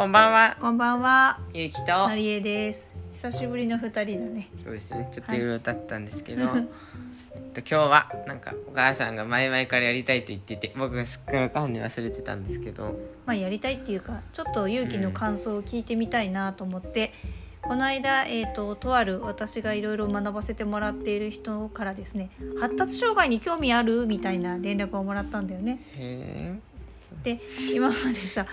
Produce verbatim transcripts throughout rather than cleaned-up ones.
こんばんは。こんばんは。ゆうきとのりえです。久しぶりのふたりだね。そうですね。ちょっといろいろ経ったんですけど、はいえっと、今日はなんかお母さんが前々からやりたいと言ってて、僕がすっからかんに忘れてたんですけど、まあやりたいっていうか、ちょっとゆうきの感想を聞いてみたいなと思って、うん、この間、えーと、とある私がいろいろ学ばせてもらっている人からですね、発達障害に興味あるみたいな連絡をもらったんだよね。へー。で今までさ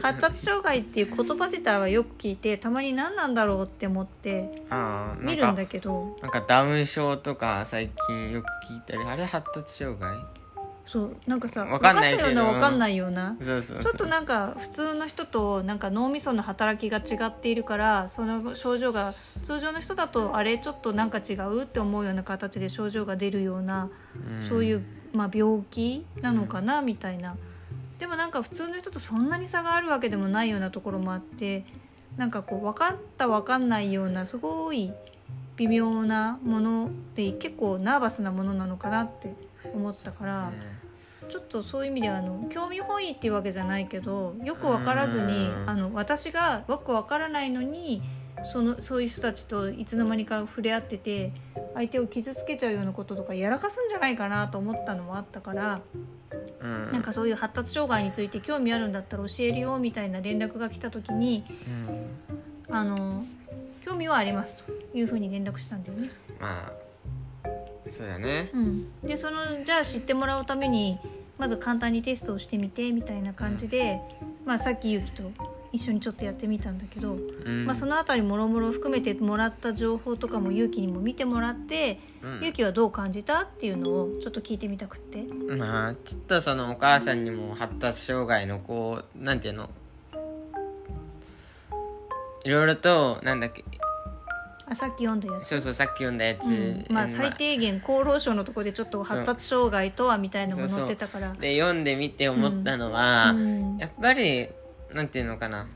発達障害っていう言葉自体はよく聞いて、たまに何なんだろうって思って見るんだけど、なんかダウン症とか最近よく聞いたり、あれ発達障害、そうなんかさ分かったような分かんないような、そうそうそう、ちょっとなんか普通の人となんか脳みその働きが違っているから、その症状が通常の人だとあれちょっとなんか違うって思うような形で症状が出るような、うん、そういう、まあ、病気なのかな、うん、みたいな。でもなんか普通の人とそんなに差があるわけでもないようなところもあって、なんかこう分かった分かんないようなすごい微妙なもので、結構ナーバスなものなのかなって思ったから、うん、ちょっとそういう意味であの興味本位っていうわけじゃないけど、よく分からずに、うん、あの私がよく分からないのにそのそういう人たちといつの間にか触れ合ってて、相手を傷つけちゃうようなこととかやらかすんじゃないかなと思ったのもあったから、うん、なんかそういう発達障害について興味あるんだったら教えるよみたいな連絡が来た時に、うん、あの興味はありますというふうに連絡したんだよね。まあそうだね、うん、でそのじゃあ知ってもらうためにまず簡単にテストをしてみてみたいな感じで、うんまあ、さっきゆきと一緒にちょっとやってみたんだけど、うんまあ、そのあたりもろもろ含めてもらった情報とかもゆうきにも見てもらって、うん、ゆうきはどう感じたっていうのをちょっと聞いてみたくって、まあ、ちょっとそのお母さんにも発達障害のこうなんていうのいろいろとなんだっけあさっき読んだやつそうそうさっき読んだやつ、うんまあ、最低限厚労省のところでちょっと発達障害とはみたいなのも載ってたからそうそうで読んでみて思ったのは、うん、やっぱりなんていうのかな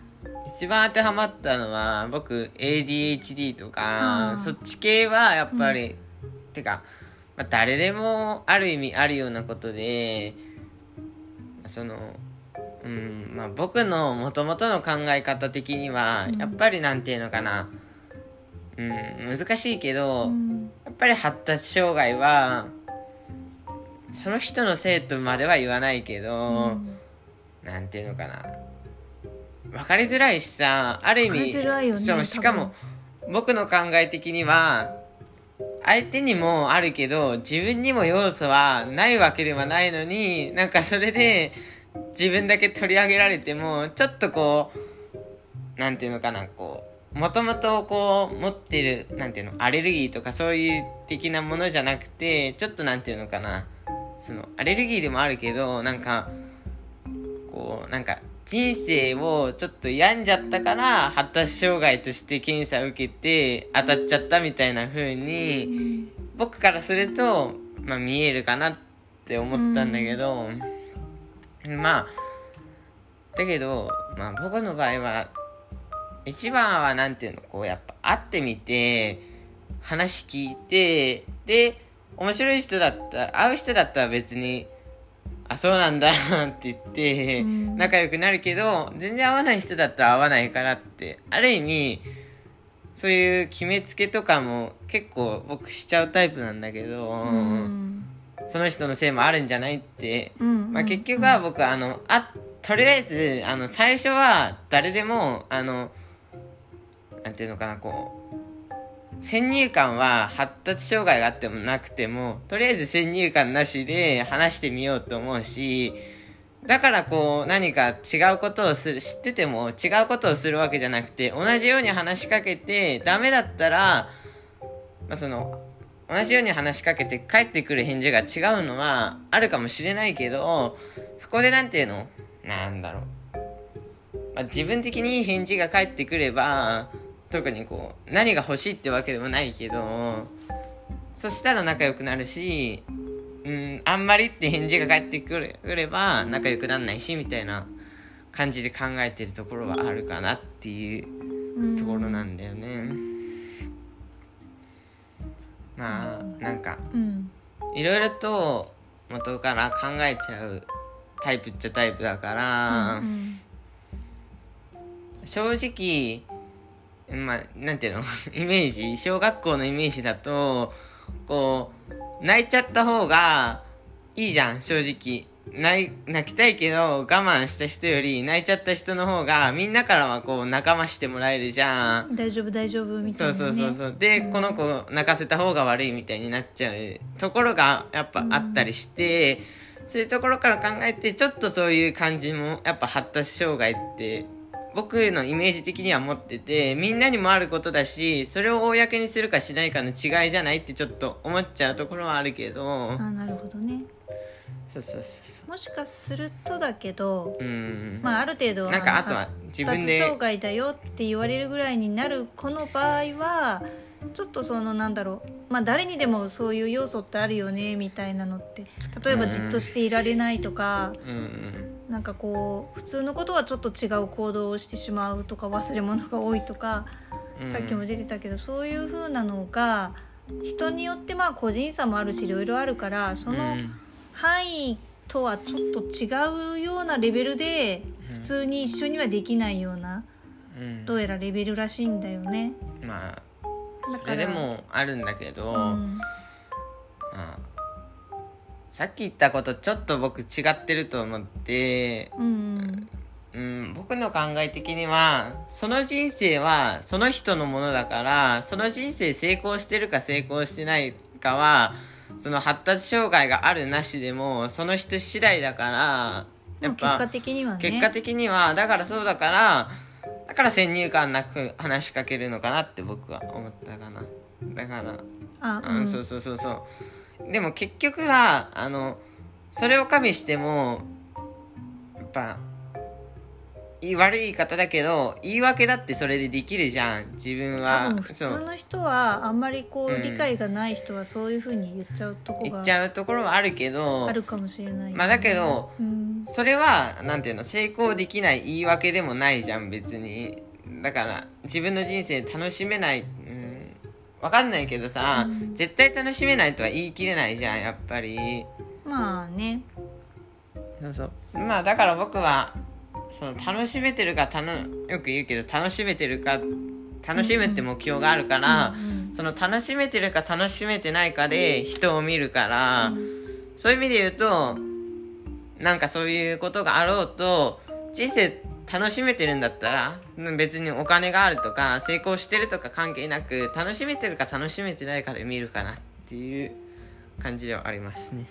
一番当てはまったのは僕 エーディーエイチディー とかそっち系はやっぱり、うん、てか、まあ、誰でもある意味あるようなことでその、うんまあ、僕の元々の考え方的にはやっぱりなんていうのかな、うんうん、難しいけど、うん、やっぱり発達障害はその人のせいとまでは言わないけど、うん、なんていうのかな分かりづらいしさある意味分かりづらいよね、そう、しかも僕の考え的には相手にもあるけど自分にも要素はないわけではないのになんかそれで自分だけ取り上げられてもちょっとこうなんていうのかなこうもともとこう持ってるなんていうのアレルギーとかそういう的なものじゃなくてちょっとなんていうのかなそのアレルギーでもあるけどなんかこうなんか人生をちょっと病んじゃったから発達障害として検査を受けて当たっちゃったみたいな風に僕からするとまあ見えるかなって思ったんだけど、うん、まあだけどまあ僕の場合は一番はなんていうのこうやっぱ会ってみて話聞いてで面白い人だったら会う人だったら別にあそうなんだって言って仲良くなるけど全然会わない人だったら会わないからってある意味そういう決めつけとかも結構僕しちゃうタイプなんだけど、うん、その人のせいもあるんじゃないって、うんうんうんまあ、結局は僕あのあとりあえずあの最初は誰でもあのなんていうのかなこう先入観は発達障害があってもなくてもとりあえず先入観なしで話してみようと思うしだからこう何か違うことをする知ってても違うことをするわけじゃなくて同じように話しかけてダメだったら、まあ、その同じように話しかけて返ってくる返事が違うのはあるかもしれないけどそこでなんていうのなんだろう、まあ、自分的にいい返事が返ってくれば特にこう何が欲しいってわけでもないけどそしたら仲良くなるし、うん、あんまりって返事が返ってくれば仲良くなんないしみたいな感じで考えてるところはあるかなっていうところなんだよね、うん、まあなんかいろいろと元から考えちゃうタイプっちゃタイプだから、うんうん正直、まあ、なんていうのイメージ、小学校のイメージだと、こう、泣いちゃった方がいいじゃん、正直。泣い、泣きたいけど我慢した人より泣いちゃった人の方がみんなからはこう仲間してもらえるじゃん。大丈夫大丈夫みたいな、ね、そうそうそうそう。で、うん、この子泣かせた方が悪いみたいになっちゃうところがやっぱあったりして、うん、そういうところから考えてちょっとそういう感じもやっぱ発達障害って僕のイメージ的には持ってて、みんなにもあることだし、それを公にするかしないかの違いじゃないってちょっと思っちゃうところはあるけど。あ、なるほどね。そうそうそうそう。もしかするとだけど、うん、まあ、ある程度なんかあとは自分で発達障害だよって言われるぐらいになる子の場合はちょっとそのなんだろう、まあ、誰にでもそういう要素ってあるよねみたいなのって、例えばじっとしていられないとか、うん、なんかこう普通のことはちょっと違う行動をしてしまうとか、忘れ物が多いとか、うん、さっきも出てたけど、そういう風なのが人によってまあ個人差もあるしいろいろあるから、その、うん、範囲とはちょっと違うようなレベルで普通に一緒にはできないような、うん、どうやらレベルらしいんだよね。まあそれでもあるんだけど、うん、まあ、さっき言ったことちょっと僕違ってると思って、うんうん、僕の考え的にはその人生はその人のものだから、その人生成功してるか成功してないかはその発達障害があるなしでもその人次第だから、やっぱ結果的にはね、結果的にはだからそうだからだから先入観なく話しかけるのかなって僕は思ったかな。だからあ、うん、そうそうそうそう。でも結局はあのそれを加味してもやっぱ悪い言い方だけど言い訳だってそれでできるじゃん。自分は多分普通の人はあんまりこう、うん、理解がない人はそういう風に言っちゃうとこが言っちゃうところはあるけど、あるかもしれない、ね、まあだけど、うん、それはなんていうの成功できない言い訳でもないじゃん別に。だから自分の人生楽しめない、うん、わかんないけどさ、うん、絶対楽しめないとは言い切れないじゃんやっぱり。まあね、そうそう。まあだから僕はその楽しめてるかたのよく言うけど楽しめてるか楽しむって目標があるから、うんうん、その楽しめてるか楽しめてないかで人を見るから、うん、そういう意味で言うとなんかそういうことがあろうと人生楽しめてるんだったら別にお金があるとか成功してるとか関係なく楽しめてるか楽しめてないかで見るかなっていう感じではありますね。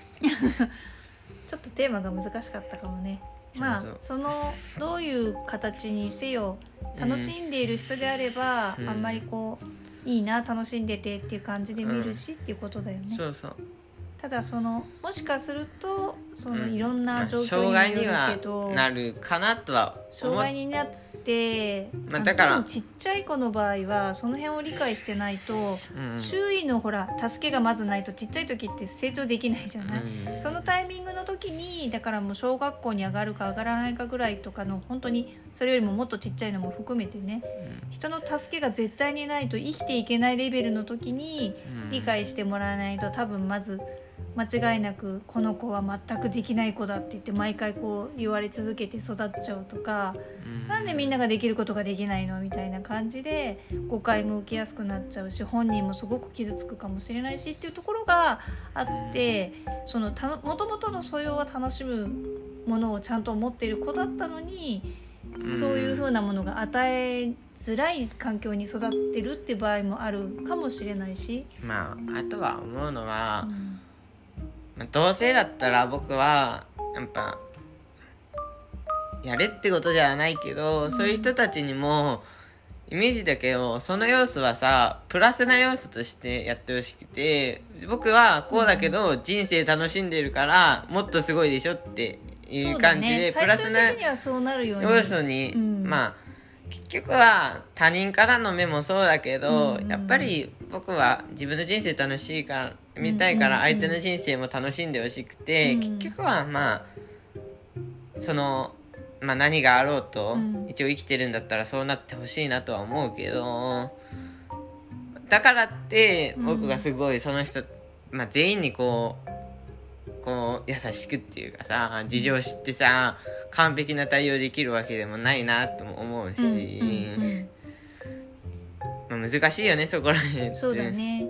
ちょっとテーマが難しかったかもね。まあ、そのどういう形にせよ楽しんでいる人であれば、うん、あんまりこういいな楽しんでてっていう感じで見るし、うん、っていうことだよね。そうそう。ただそのもしかするとそのいろんな状況によるけど、うん、まあ、障害にはなるかなとは思う。障害になって、まあ、だからちっちゃい子の場合はその辺を理解してないと、うん、周囲のほら助けがまずないとちっちゃい時って成長できないじゃない、うん、そのタイミングの時にだからもう小学校に上がるか上がらないかぐらいとかの本当にそれよりももっとちっちゃいのも含めてね、うん、人の助けが絶対にないと生きていけないレベルの時に理解してもらわないと、多分まず間違いなくこの子は全くできない子だって言って毎回こう言われ続けて育っちゃうとか、うん、なんでみんなができることができないのみたいな感じで誤解も受けやすくなっちゃうし、本人もすごく傷つくかもしれないしっていうところがあって、そのたもともとの素養は楽しむものをちゃんと持っている子だったのに、そういう風なものが与えづらい環境に育ってるって場合もあるかもしれないし、まああとは思うのは、うん、どうせだったら僕はやっぱやれってことじゃないけど、うん、そういう人たちにもイメージだけどその要素はさプラスな要素としてやってほしくて、僕はこうだけど人生楽しんでるからもっとすごいでしょっていう感じで、プラスな要素に、まあ結局は他人からの目もそうだけど、うんうん、やっぱり僕は自分の人生楽しいから見たいから相手の人生も楽しんでほしくて、うんうん、結局はまあその、まあ、何があろうと、うん、一応生きてるんだったらそうなってほしいなとは思うけど、だからって僕がすごいその人、まあ、全員にこうこう優しくっていうかさ、事情知ってさ完璧な対応できるわけでもないなとも思うし、うんうんうん、まあ、難しいよねそこら辺って。そうだね、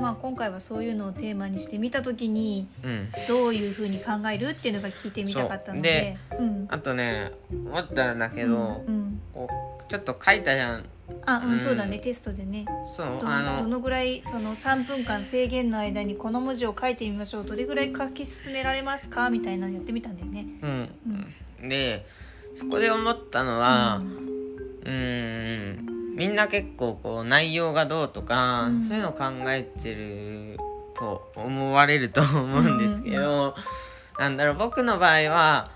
まあ、今回はそういうのをテーマにしてみたときに、うん、どういうふうに考えるっていうのが聞いてみたかったので、うん、あとね思ったんだけど、うんうん、こうちょっと書いたじゃん。あ、うん、そうだね、テストでね、そう ど, あのどのぐらいそのさんぷんかん制限の間にこの文字を書いてみましょう、どれぐらい書き進められますかみたいなのやってみたんだよね、うんうん、でそこで思ったのは、うん、うーんみんな結構こう内容がどうとか、うん、そういうのを考えてると思われると思うんですけど、うん、なんだろう、僕の場合は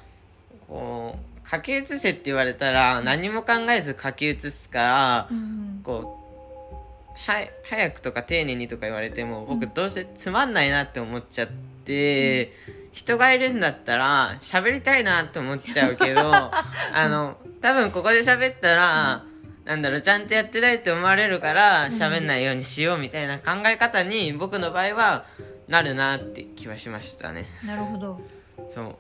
こう書き写せって言われたら何も考えず書き写すから、うん、こうは早くとか丁寧にとか言われても僕どうせつまんないなって思っちゃって、うん、人がいるんだったら喋りたいなって思っちゃうけどあの多分ここで喋ったら、うん、なんだろうちゃんとやってないって思われるから喋んないようにしようみたいな考え方に僕の場合はなるなって気はしましたね。なるほど。そう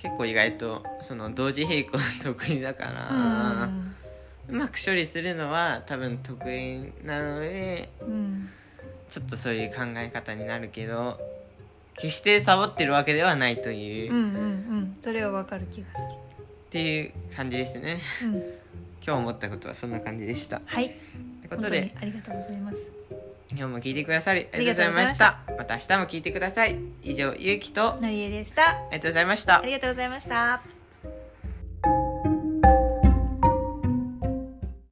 結構意外とその同時並行得意だから、うん、うまく処理するのは多分得意なので、うん、ちょっとそういう考え方になるけど決してサボってるわけではないという、うんうんうん、それはわかる気がするっていう感じですね、うん、今日思ったことはそんな感じでした。はい、ということで本当にありがとうございます。今日も聞いてくださりありがとうございました。また明日も聞いてください。以上、ゆうきとのりえでした。ありがとうございました。ありがとうございました。